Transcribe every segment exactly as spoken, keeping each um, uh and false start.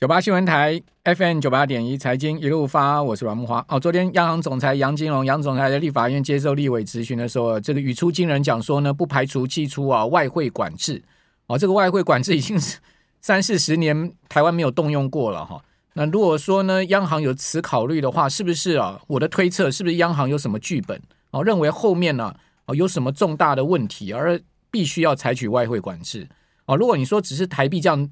九八新闻台 F M 九八点一财经一路发，我是阮慕骅。哦，昨天央行总裁杨金龙，杨总裁在立法院接受立委质询的时候，这个语出惊人讲说呢，不排除祭出啊外汇管制。哦，这个外汇管制已经是三四十年台湾没有动用过了哈、哦。那如果说呢，央行有此考虑的话，是不是啊？我的推测是不是央行有什么剧本？哦，认为后面呢、啊哦、有什么重大的问题，而必须要采取外汇管制。哦，如果你说只是台币这样。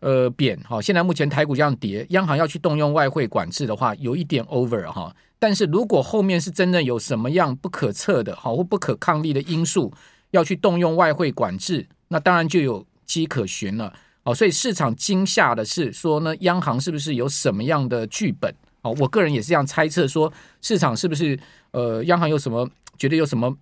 呃，贬、哦、现在目前台股这样跌，央行要去动用外汇管制的话，有一点 over、哦、但是如果后面是真的有什么样不可测的、哦、或不可抗力的因素要去动用外汇管制，那当然就有迹可循了、哦、所以市场惊吓的是说呢，央行是不是有什么样的剧本、哦、我个人也是这样猜测，说市场是不是呃，央行有什么觉得有什么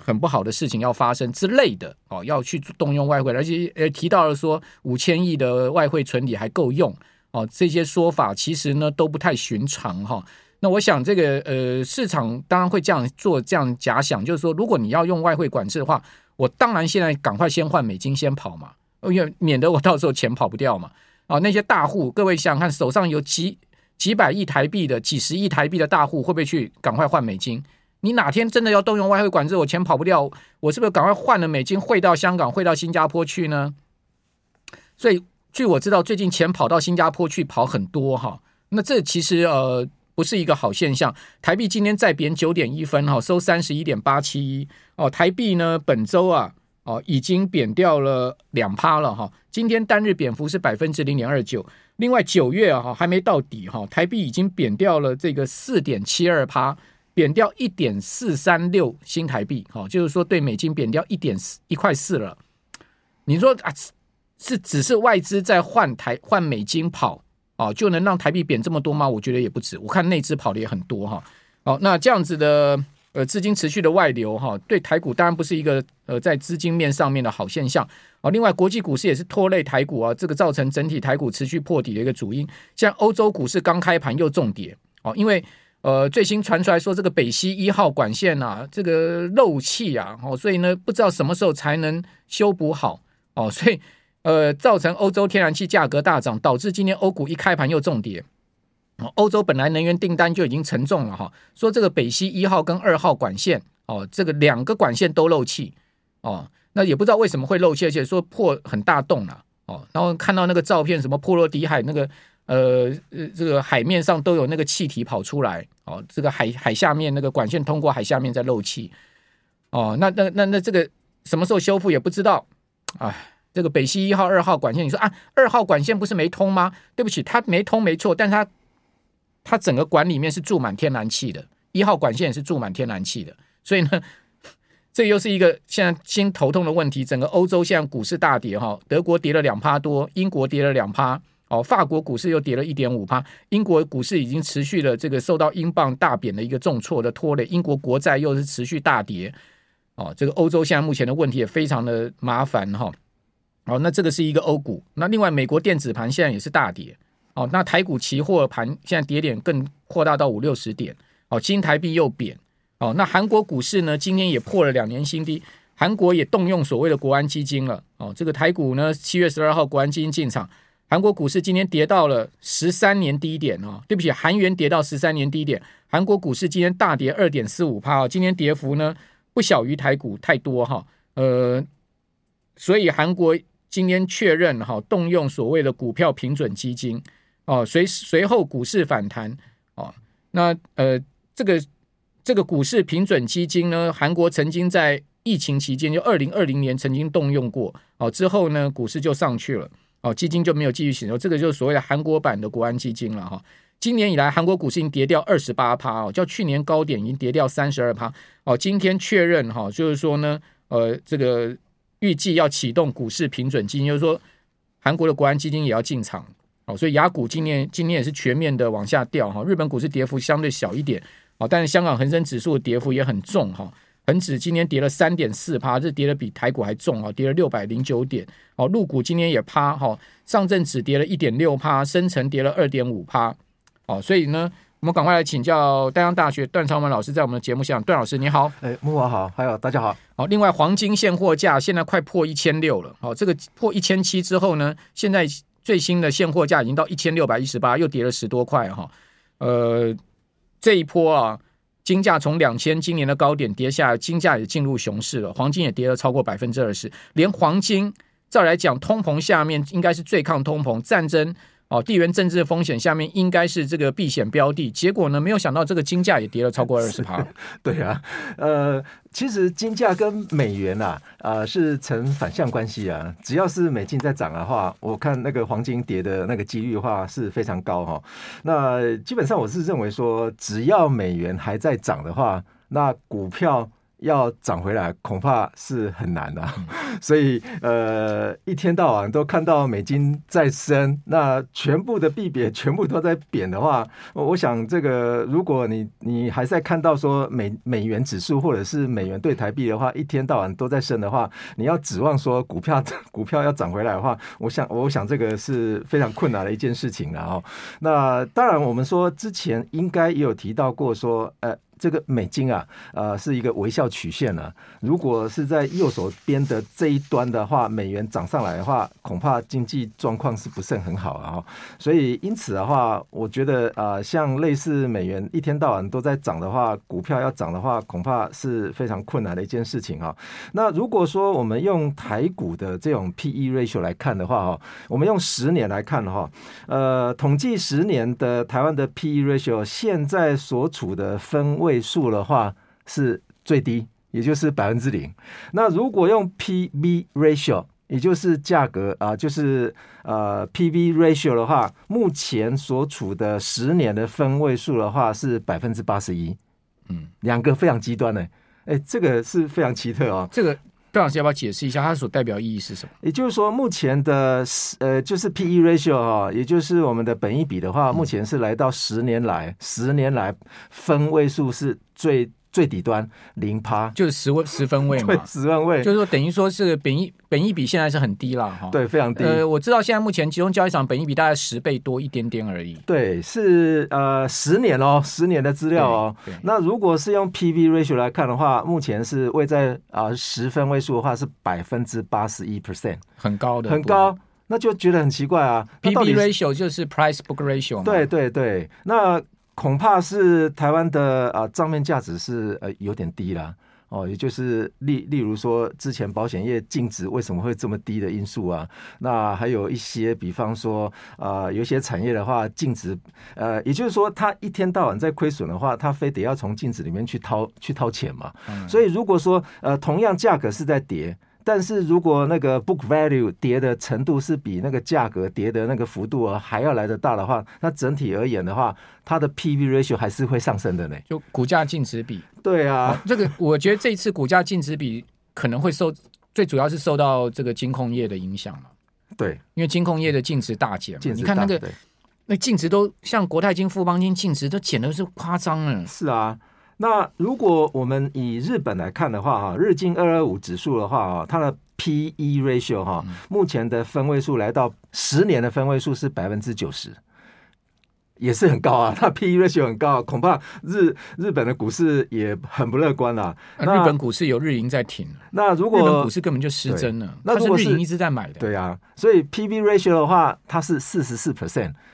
很不好的事情要发生之类的、哦、要去动用外汇，而且提到了说五千亿的外汇存底还够用、哦、这些说法其实呢都不太寻常、哦、那我想这个呃市场当然会这样做，这样假想，就是说如果你要用外汇管制的话，我当然现在赶快先换美金先跑嘛，因为免得我到时候钱跑不掉嘛、哦、那些大户，各位想想看，手上有几几百亿台币的几十亿台币的大户，会不会去赶快换美金？你哪天真的要动用外汇管制，我钱跑不掉，我是不是赶快换了美金汇到香港，汇到新加坡去呢？所以据我知道，最近钱跑到新加坡去跑很多哈，那这其实呃不是一个好现象。台币今天再贬 九点一 分哈，收 三十一点八七一、哦、台币呢本周啊、哦、已经贬掉了 百分之二 了哈，今天单日贬幅是 百分之零点二九。另外九月啊还没到底哈，台币已经贬掉了这个 百分之四点七二，贬掉 一点四三六 新台币、哦、就是说对美金贬掉 一点一块四 了。你说、啊、是只是外资在 换, 台换美金跑、哦、就能让台币贬这么多吗？我觉得也不止，我看内资跑的也很多、哦哦、那这样子的、呃、资金持续的外流、哦、对台股当然不是一个、呃、在资金面上面的好现象、哦、另外国际股市也是拖累台股、啊、这个造成整体台股持续破底的一个主因。像欧洲股市刚开盘又重跌、哦、因为呃，最新传出来说，这个北溪一号管线啊，这个漏气啊、哦，所以呢，不知道什么时候才能修补好哦，所以呃，造成欧洲天然气价格大涨，导致今天欧股一开盘又重跌。哦、欧洲本来能源订单就已经沉重了哈、哦，说这个北溪一号跟二号管线哦，这个两个管线都漏气哦，那也不知道为什么会漏气，而且说破很大洞了、啊、哦，然后看到那个照片，什么波罗的海那个。呃，这个海面上都有那个气体跑出来、哦、这个 海, 海下面那个管线通过海下面在漏气、哦、那, 那, 那, 那这个什么时候修复也不知道。这个北溪一号二号管线，你说啊，二号管线不是没通吗？对不起，它没通没错，但它它整个管里面是注满天然气的，一号管线也是注满天然气的，所以呢这又是一个现在新头痛的问题。整个欧洲现在股市大跌、哦、德国跌了 百分之二 多，英国跌了 百分之二哦、法国股市又跌了 百分之一点五， 英国股市已经持续了这个受到英镑大贬的一个重挫的拖累，英国国债又是持续大跌、哦、这个欧洲现在目前的问题也非常的麻烦、哦哦、那这个是一个欧股。那另外美国电子盘现在也是大跌、哦、那台股期货盘现在跌点更扩大到五六十点、哦、新台币又贬、哦、那韩国股市呢今天也破了两年新低，韩国也动用所谓的国安基金了、哦、这个台股呢七月十二号国安基金进场，韩国股市今天跌到了十三年低点、哦、对不起，韩元跌到十三年低点，韩国股市今天大跌 百分之二点四五、哦、今天跌幅呢不小于台股太多、哦呃、所以韩国今天确认、哦、动用所谓的股票平准基金、哦、随, 随后股市反弹、哦、那、呃、这个这个股市平准基金呢，韩国曾经在疫情期间就二零二零年曾经动用过、哦、之后呢股市就上去了哦、基金就没有继续行动，这个就是所谓的韩国版的国安基金了、哦、今年以来韩国股市已经跌掉 百分之二十八、哦、较去年高点已经跌掉 百分之三十二、哦、今天确认、哦、就是说呢、呃、这个预计要启动股市平准基金，就是说韩国的国安基金也要进场、哦、所以雅股今年今年也是全面的往下掉、哦、日本股市跌幅相对小一点、哦、但是香港恒生指数的跌幅也很重、哦，恒指今天跌了 百分之三点四， 这跌的比台股还重、哦、跌了六百零九点。哦、陆股今天也趴、哦、上证指跌了 一点六趴， 深成跌了 二点五趴、哦。所以呢我们赶快来请教丹江大学段昌文老师在我们的节目上。段老师你好。慕骅好，还有大家好。哦、另外黄金现货价现在快破一千六百了、哦。这个破一千七之后呢，现在最新的现货价已经到一千六百一十八，又跌了十多块哈。呃，这一波啊，金价从两千今年的高点跌下来，金价也进入熊市了，黄金也跌了超过 百分之二十， 连黄金再来讲通膨下面应该是最抗通膨，战争、哦、地缘政治风险下面应该是这个避险标的，结果呢没有想到这个金价也跌了超过 百分之二十。 对啊，呃其实金价跟美元啊，呃、是呈反向关系啊。只要是美金在涨的话，我看那个黄金跌的那个几率的话是非常高哦。那基本上我是认为说，只要美元还在涨的话，那股票要涨回来恐怕是很难的、啊嗯、所以呃，一天到晚都看到美金在升，那全部的币别全部都在贬的话，我想这个如果你你还在看到说 美, 美元指数或者是美元对台币的话一天到晚都在升的话，你要指望说股票股票要涨回来的话，我想我想这个是非常困难的一件事情、啊哦、那当然我们说之前应该也有提到过说呃这个美金啊，呃，是一个微笑曲线呢、啊。如果是在右手边的这一端的话，美元涨上来的话，恐怕经济状况是不是很好啊、哦。所以因此的话，我觉得呃，像类似美元一天到晚都在涨的话，股票要涨的话，恐怕是非常困难的一件事情啊、哦。那如果说我们用台股的这种 P E ratio 来看的话、哦，我们用十年来看的话，呃，统计十年的台湾的 P E ratio 现在所处的分位。位数的话是最低，也就是百分之零。那如果用 P B ratio， 也就是价格啊、呃，就是呃 P B ratio 的话，目前所处的十年的分位数的话是百分之八十一。嗯，两个非常极端呢、欸。哎、欸，这个是非常奇特哦。这个段老师要不要解释一下它所代表意义是什么？也就是说，目前的呃，就是 P E ratio 哈、哦，也就是我们的本益比的话，目前是来到十年来，十年来分位数是最最底端零趴，就是十位十分位嘛，对，十分位，就是说等于说是本益本益比现在是很低啦，对，非常低。呃，我知道现在目前集中交易场本益比大概十倍多一点点而已。对，是呃十年哦，十年的资料哦。那如果是用 P B ratio 来看的话，目前是位在啊十、呃、分位数的话是百分之八十一 percent， 很高的，很高。那就觉得很奇怪啊。P B ratio 就是 price book ratio， 对对对，那。恐怕是台湾的啊账面价值是呃有点低啦哦，也就是例例如说之前保险业净值为什么会这么低的因素啊，那还有一些比方说呃有些产业的话净值呃也就是说它一天到晚在亏损的话，它非得要从净值里面去掏去掏钱嘛、嗯、所以如果说呃同样价格是在跌，但是如果那个 book value 跌的程度是比那个价格跌的那个幅度还要来得大的话，那整体而言的话，它的 P B ratio 还是会上升的呢。就股价净值比，对啊，啊这个我觉得这一次股价净值比可能会受，最主要是受到这个金控业的影响嘛。对，因为金控业的净值大减，你看那个那净值都像国泰金、富邦金净值都减的是夸张了。是啊。那如果我们以日本来看的话，日经二二五指数的话，它的 P E ratio 目前的分位数来到十年的分位数是 百分之九十， 也是很高啊，它 P E ratio 很高，恐怕 日, 日本的股市也很不乐观啊。那日本股市有日银在挺，那如果日本股市根本就失真了，那如果是日银一直在买的，对啊，所以 P B ratio 的话它是 百分之四十四，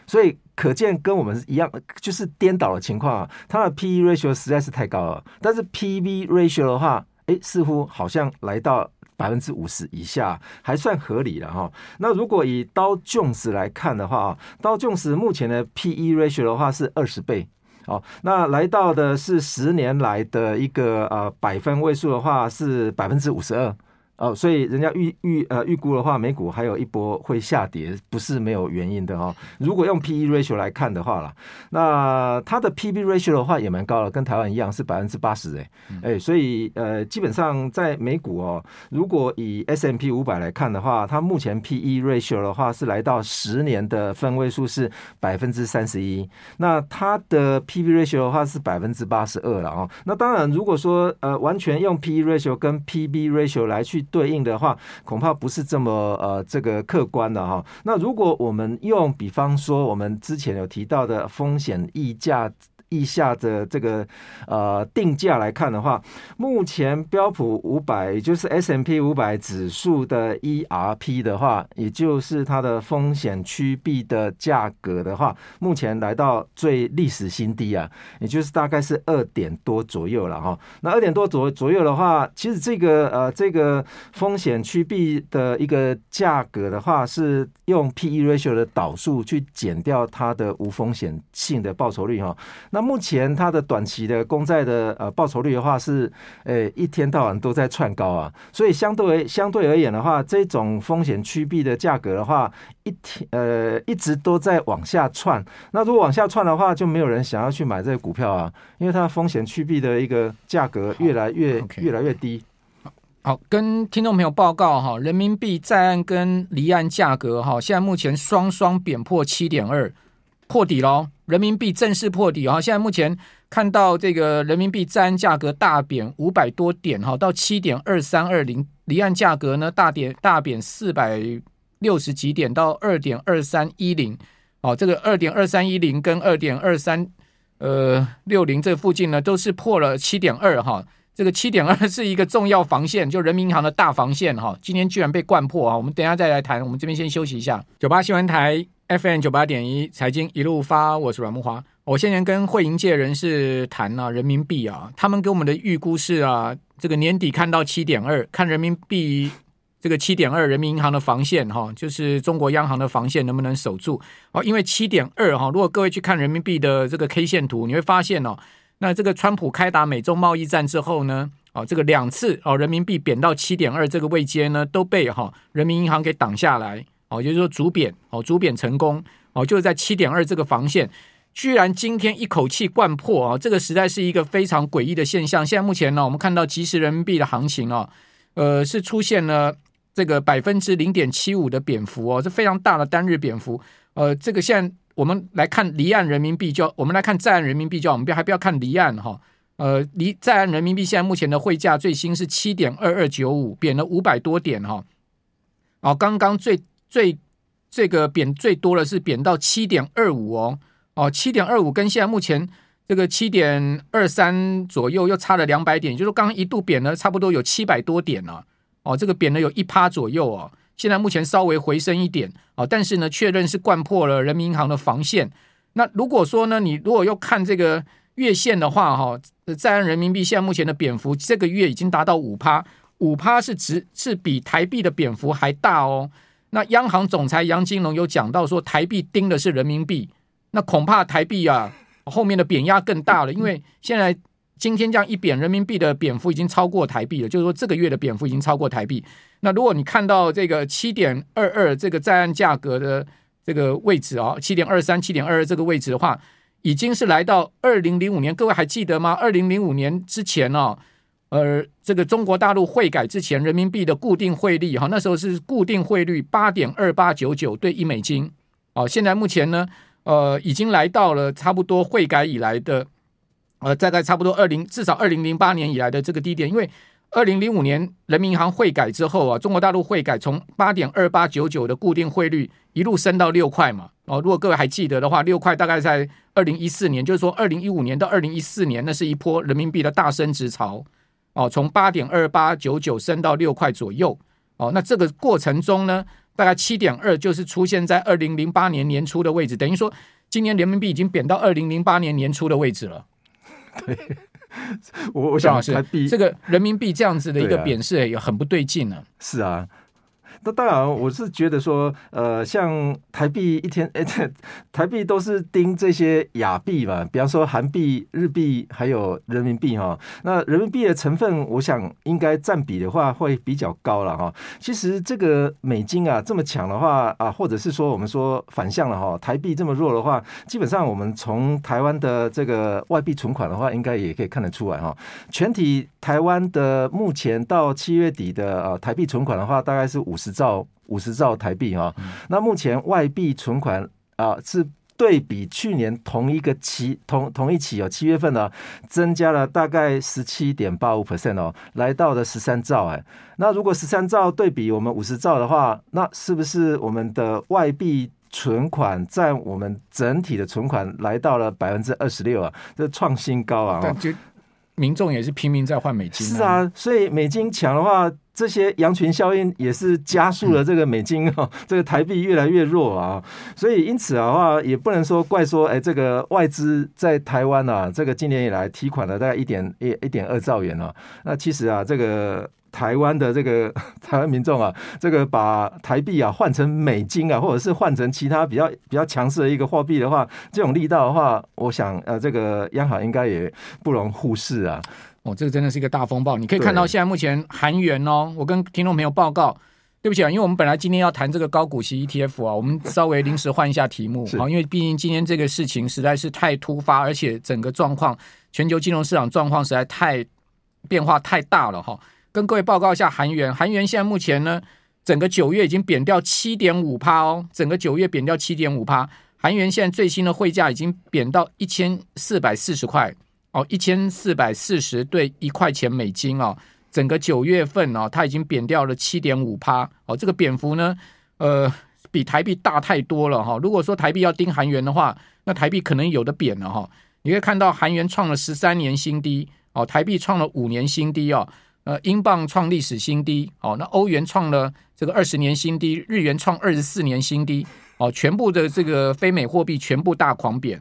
所以可见跟我们一样就是颠倒的情况啊，它的 P E ratio 实在是太高了，但是 P B ratio 的话似乎好像来到 百分之五十 以下，还算合理了哈。那如果以道琼斯来看的话，道琼斯目前的 P E ratio 的话是二十倍哦，那来到的是十年来的一个、呃、百分位数的话是 百分之五十二哦，所以人家预预呃预估的话，美股还有一波会下跌，不是没有原因的哦。如果用 P E ratio 来看的话啦，那它的 P B ratio 的话也蛮高了，跟台湾一样是百分之八十哎哎，所以呃基本上在美股哦，如果以 S and P 五百 来看的话，它目前 P E ratio 的话是来到十年的分位数是百分之三十一，那它的 P B ratio 的话是百分之八十二了哦。那当然，如果说呃完全用 P E ratio 跟 P B ratio 来去对应的话，恐怕不是这么呃这个客观的哈。那如果我们用比方说我们之前有提到的风险溢价以下的这个呃定价来看的话，目前标普五百就是 S and P 五百 指数的 E R P 的话，也就是它的风险趋避的价格的话，目前来到最历史新低啊，也就是大概是二点多左右了哈。那二点多左左右的话，其实这个呃这个风险趋避的一个价格的话，是用 P E ratio 的导数去减掉它的无风险性的报酬率哈。那目前它的短期的公债的、呃、报酬率的话是、欸、一天到晚都在窜高啊，所以相对相对而言的话，这种风险趋避的价格的话 一,、呃、一直都在往下窜。那如果往下窜的话，就没有人想要去买这个股票啊，因为它风险趋避的一个价格越来越、okay. 越来越低。好，跟听众朋友报告，人民币在岸跟离岸价格现在目前双双贬破 七点二， 破底咯，人民币正式破底。现在目前看到这个人民币在岸价格大贬五百多点到 七点二三二零， 离岸价格呢 大, 大贬四百六十几点到 二点二三一零、哦、这个 二点二三一零 跟 二点二三六零、呃、这附近呢都是破了 七点二、哦、这个 七点二 是一个重要防线，就人民银行的大防线、哦、今天居然被灌破、哦、我们等一下再来谈，我们这边先休息一下。九八新闻台F M 九十八点一 财经一路发，我是阮慕骅。我先前跟汇银界人士谈、啊、人民币啊，他们给我们的预估是啊，这个年底看到 七点二， 看人民币这个 七点二 人民银行的防线、啊、就是中国央行的防线能不能守住、啊、因为 七点二、啊、如果各位去看人民币的这个 K 线图，你会发现、啊、那这个川普开打美中贸易战之后呢、啊、这个两次、啊、人民币贬到 七点二 这个位阶呢都被、啊、人民银行给挡下来，也、哦、就是说主贬、哦、主贬成功、哦、就是在 七点二 这个防线居然今天一口气灌破、哦、这个实在是一个非常诡异的现象。现在目前呢、哦，我们看到即时人民币的行情、哦呃、是出现了这个 百分之零点七五 的贬幅、哦、这非常大的单日贬幅、呃、这个现在我们来看离岸人民币，就我们来看在岸人民币，就我们还不要看离岸、哦呃、离在岸人民币现在目前的汇价最新是 七点二二九五， 贬了五百多点、哦哦、刚刚最最这个贬最多的是贬到 七点二五 哦，哦 七点二五 跟现在目前这个 七点二三 左右又差了两百点，也就是刚刚一度贬了差不多有七百多点了、啊、哦，这个贬了有 百分之一 左右哦，现在目前稍微回升一点哦，但是呢确认是灌破了人民银行的防线。那如果说呢你如果要看这个月线的话、哦、在岸人民币现在目前的贬幅这个月已经达到 百分之五 百分之五 是, 值是比台币的贬幅还大哦。那央行总裁杨金龙有讲到说台币盯的是人民币，那恐怕台币啊后面的贬压更大了，因为现在今天这样一贬，人民币的贬幅已经超过台币了，就是说这个月的贬幅已经超过台币。那如果你看到这个 七点二二 这个在岸价格的这个位置啊 七点二三 七点二二 这个位置的话，已经是来到二零零五年，各位还记得吗？二零零五年之前啊呃，这个中国大陆汇改之前，人民币的固定汇率、哦、那时候是固定汇率 八点二八九九 对一美金、哦、现在目前呢，呃，已经来到了差不多汇改以来的，呃，大概差不多二十至少二零零八年以来的这个低点，因为二零零五年人民银行汇改之后啊，中国大陆汇改从 八点二八九九 的固定汇率一路升到六块嘛、哦、如果各位还记得的话，六块大概在二零一四年，就是说二零一五年到二零一四年，那是一波人民币的大升值潮哦，从 八点二八九九 升到六块左右、哦、那这个过程中呢，大概 七点二 就是出现在二零零八年年初的位置，等于说今年人民币已经贬到二零零八年年初的位置了。对，我我想是这个人民币这样子的一个贬势也很不对劲了、啊、是啊。那当然我是觉得说呃，像台币一天、欸、台币都是盯这些亚币嘛，比方说韩币、日币还有人民币哈、哦。那人民币的成分我想应该占比的话会比较高了哈、哦。其实这个美金啊这么强的话啊，或者是说我们说反向了哈、哦，台币这么弱的话，基本上我们从台湾的这个外币存款的话应该也可以看得出来哈、哦。全体台湾的目前到七月底的、呃、台币存款的话大概是五十兆五十兆台币啊、哦嗯，那目前外币存款啊、呃、是对比去年同一个期同同一期哦，七月份呢、啊、增加了大概 百分之十七点八五 哦，来到了十三兆哎。那如果十三兆对比我们五十兆的话，那是不是我们的外币存款占我们整体的存款来到了 百分之二十六 啊，这创新高啊、哦、民众也是拼命在换美金、啊、是啊，所以美金强的话，这些羊群效应也是加速了这个美金、哦、这个台币越来越弱啊，所以因此的话也不能说怪说哎，这个外资在台湾啊，这个今年以来提款了大概 一点二兆元啊，那其实啊这个台湾的这个台湾民众啊，这个把台币啊换成美金啊，或者是换成其他比较比较强势的一个货币的话，这种力道的话，我想呃，这个央行应该也不容忽视啊。哦，这个真的是一个大风暴。你可以看到现在目前韩元哦，我跟听众朋友报告，对不起啊，因为我们本来今天要谈这个高股息 E T F 啊，我们稍微临时换一下题目啊，因为毕竟今天这个事情实在是太突发，而且整个状况，全球金融市场状况实在太变化太大了哈、哦。跟各位报告一下韩元，韩元现在目前呢，整个九月已经贬掉 百分之七点五 哦，整个九月贬掉 百分之七点五， 韩元现在最新的汇价已经贬到一千四百四十块哦，一千四百四十对一块钱美金哦，整个九月份哦，它已经贬掉了 百分之七点五 哦，这个贬幅呢，呃，比台币大太多了哈、哦。如果说台币要盯韩元的话，那台币可能有的贬了哈、哦。你可以看到韩元创了十三年新低哦，台币创了五年新低哦。呃，英镑创历史新低哦，那欧元创了这个二十年新低，日元创二十四年新低哦，全部的这个非美货币全部大狂贬。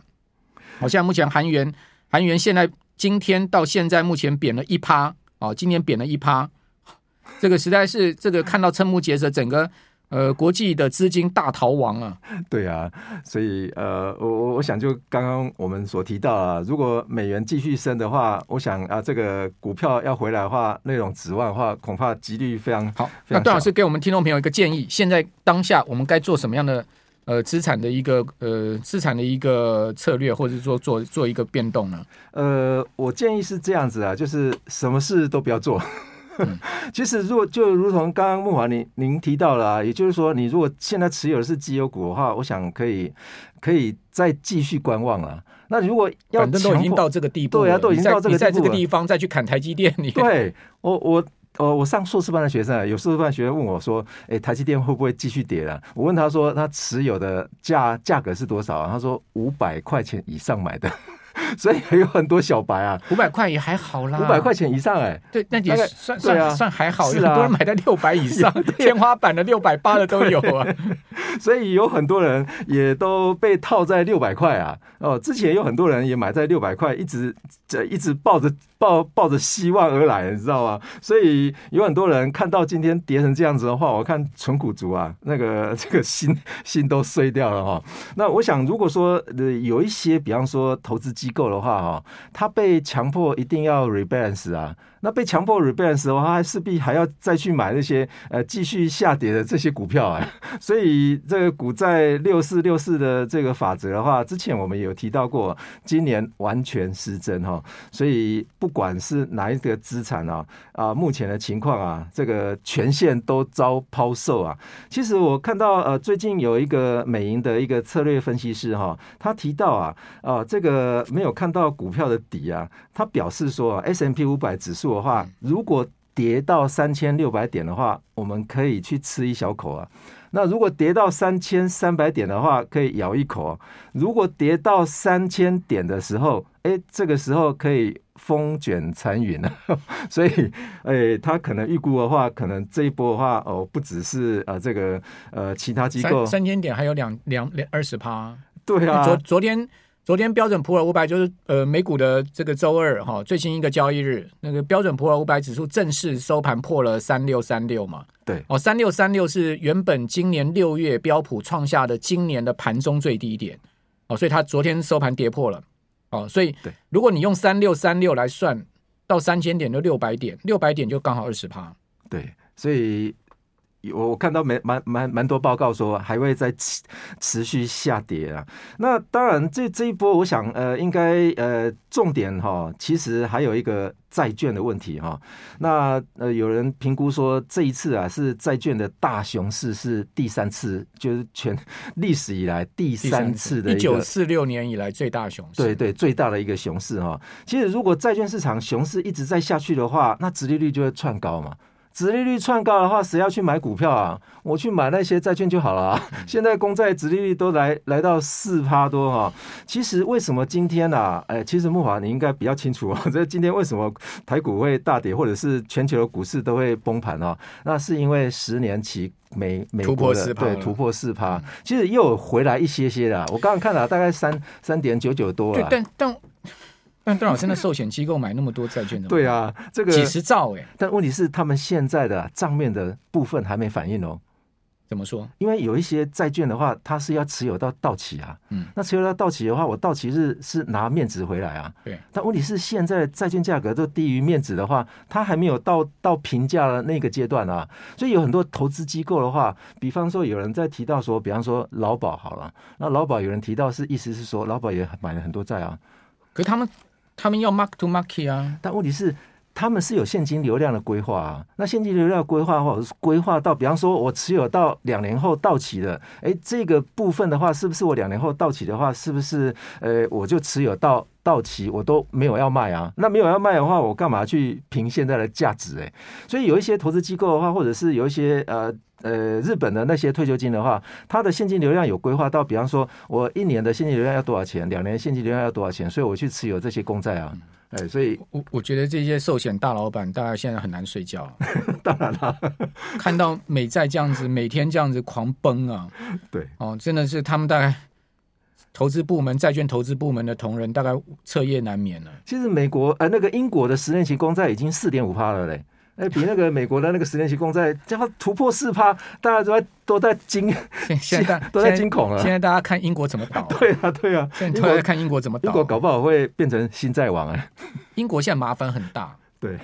好、哦，现在目前韩元，韩元现在今天到现在目前贬了 百分之一 哦，今年贬了 百分之一， 这个实在是这个看到瞠目结舌，整个。呃，国际的资金大逃亡啊！对啊，所以呃，我我想就刚刚我们所提到啊，如果美元继续升的话，我想啊，这个股票要回来的话，那种指望的话，恐怕几率非常好。非常小。那段老师给我们听众朋友一个建议，现在当下我们该做什么样的呃资产的一个呃资产的一个策略，或者说做做一个变动呢？呃，我建议是这样子啊，就是什么事都不要做。其实如果就如同刚刚慕骅 您, 您提到了、啊，也就是说你如果现在持有的是绩优股的话，我想可以可以再继续观望了、啊。那如果要反正都已经到这个地步了，对啊，都已经到这个地步了，你在这个地方再去砍台积电，你对我我。哦、我上硕士班的学生啊，有硕士班学生问我说：“哎，台积电会不会继续跌了、啊？”我问他说：“他持有的价价格是多少、啊？”他说：“五百块钱以上买的。”所以有很多小白啊，五百块也还好啦，五百块钱以上哎、欸，对，那也算、啊、算算还好，啊、有很多人买在六百以上，天花板的六百八的都有啊。所以有很多人也都被套在六百块啊。哦，之前有很多人也买在六百块，一直一直抱着。抱, 抱着希望而来，你知道吗？所以有很多人看到今天跌成这样子的话，我看纯股族啊，那个这个心心都碎掉了哈。那我想，如果说、呃、有一些，比方说投资机构的话哈，他被强迫一定要 rebalance 啊，那被强迫 rebalance 的话，他势必还要再去买那些呃继续下跌的这些股票啊。所以这个股债六四六四的这个法则的话，之前我们有提到过，今年完全失真哈，所以不。不管是哪一个资产啊啊，目前的情况啊，这个全线都遭抛售啊。其实我看到呃，最近有一个美银的一个策略分析师哈、啊，他提到啊啊，这个没有看到股票的底啊，他表示说、啊、S and P 五百 指数的话，如果跌到三千六百点的话，我们可以去吃一小口啊。那如果跌到三千三百点的话，可以咬一口、啊。如果跌到三千点的时候，哎，这个时候可以。风卷残云了、啊，所以、欸、他可能预估的话，可能这一波的话，哦，不只是、呃、这个呃其他机构 三, 三千点还有两两二十趴，对啊，昨昨天昨天标准普尔五百就是呃美股的这个周二哈、哦、最新一个交易日，那个标准普尔五百指数正式收盘破了三六三六嘛，对，哦三六三六是原本今年六月标普创下的今年的盘中最低点，哦，所以他昨天收盘跌破了。哦、所以如果你用三六三六来算到三千点就六百点，六百点就刚好 百分之二十。 对，所以我看到蛮蛮蛮多报告说还会再持续下跌啊。那当然 这, 这一波我想呃应该呃重点哈、哦，其实还有一个债券的问题哈、哦。那呃有人评估说这一次啊是债券的大熊市，是第三次，就是全历史以来第三次的一个一九四六年以来最大熊市。对对，最大的一个熊市哈、哦。其实如果债券市场熊市一直在下去的话，那殖利率就会窜高嘛。殖利率窜高的话，谁要去买股票啊？我去买那些债券就好了啊。现在公债殖利率都来来到 百分之四 多啊。其实为什么今天啊，哎，其实慕骅你应该比较清楚啊，这今天为什么台股会大跌，或者是全球的股市都会崩盘啊？那是因为十年期美美国的对突破 百分之四， 其实又回来一些些啦。我刚刚看了、啊、大概 三点九九 多了。对，但但邓老师，那寿险机构买那么多债券的，对啊，这个几十兆哎、欸。但问题是，他们现在的账面的部分还没反应哦。怎么说？因为有一些债券的话，它是要持有到到期啊。嗯，那持有到到期的话，我到期日是拿面值回来啊。对。但问题是，现在债券价格都低于面值的话，它还没有到到评价的那个阶段啊。所以有很多投资机构的话，比方说有人在提到说，比方说劳保好了，那劳保有人提到是意思是说，劳保也买了很多债啊。可是他们他们要 mark to market 啊，但问题是他们是有现金流量的规划啊。那现金流量的规划的话，我规划到，比方说我持有到两年后到期的，哎，这个部分的话，是不是我两年后到期的话，是不是呃我就持有到到期，我都没有要卖啊？那没有要卖的话，我干嘛去评现在的价值？哎，所以有一些投资机构的话，或者是有一些呃。呃，日本的那些退休金的话，它的现金流量有规划到，比方说我一年的现金流量要多少钱，两年现金流量要多少钱，所以我去持有这些公债啊。哎，所以 我, 我觉得这些寿险大老板大概现在很难睡觉、啊、当然啦看到美债这样子每天这样子狂崩啊，对哦，真的是他们大概投资部门、债券投资部门的同仁大概彻夜难眠了。其实美国呃那个英国的十年期公债已经 百分之四点五 了嘞，哎，比那个美国的那个十年期公债突破 百分之四， 大家都在都在惊，现在都在惊恐了。现在大家看英国怎么倒、啊？对啊，对啊，现在都在看英国怎么倒、啊。英国搞不好会变成新债王哎、欸。英国现在麻烦很大，对，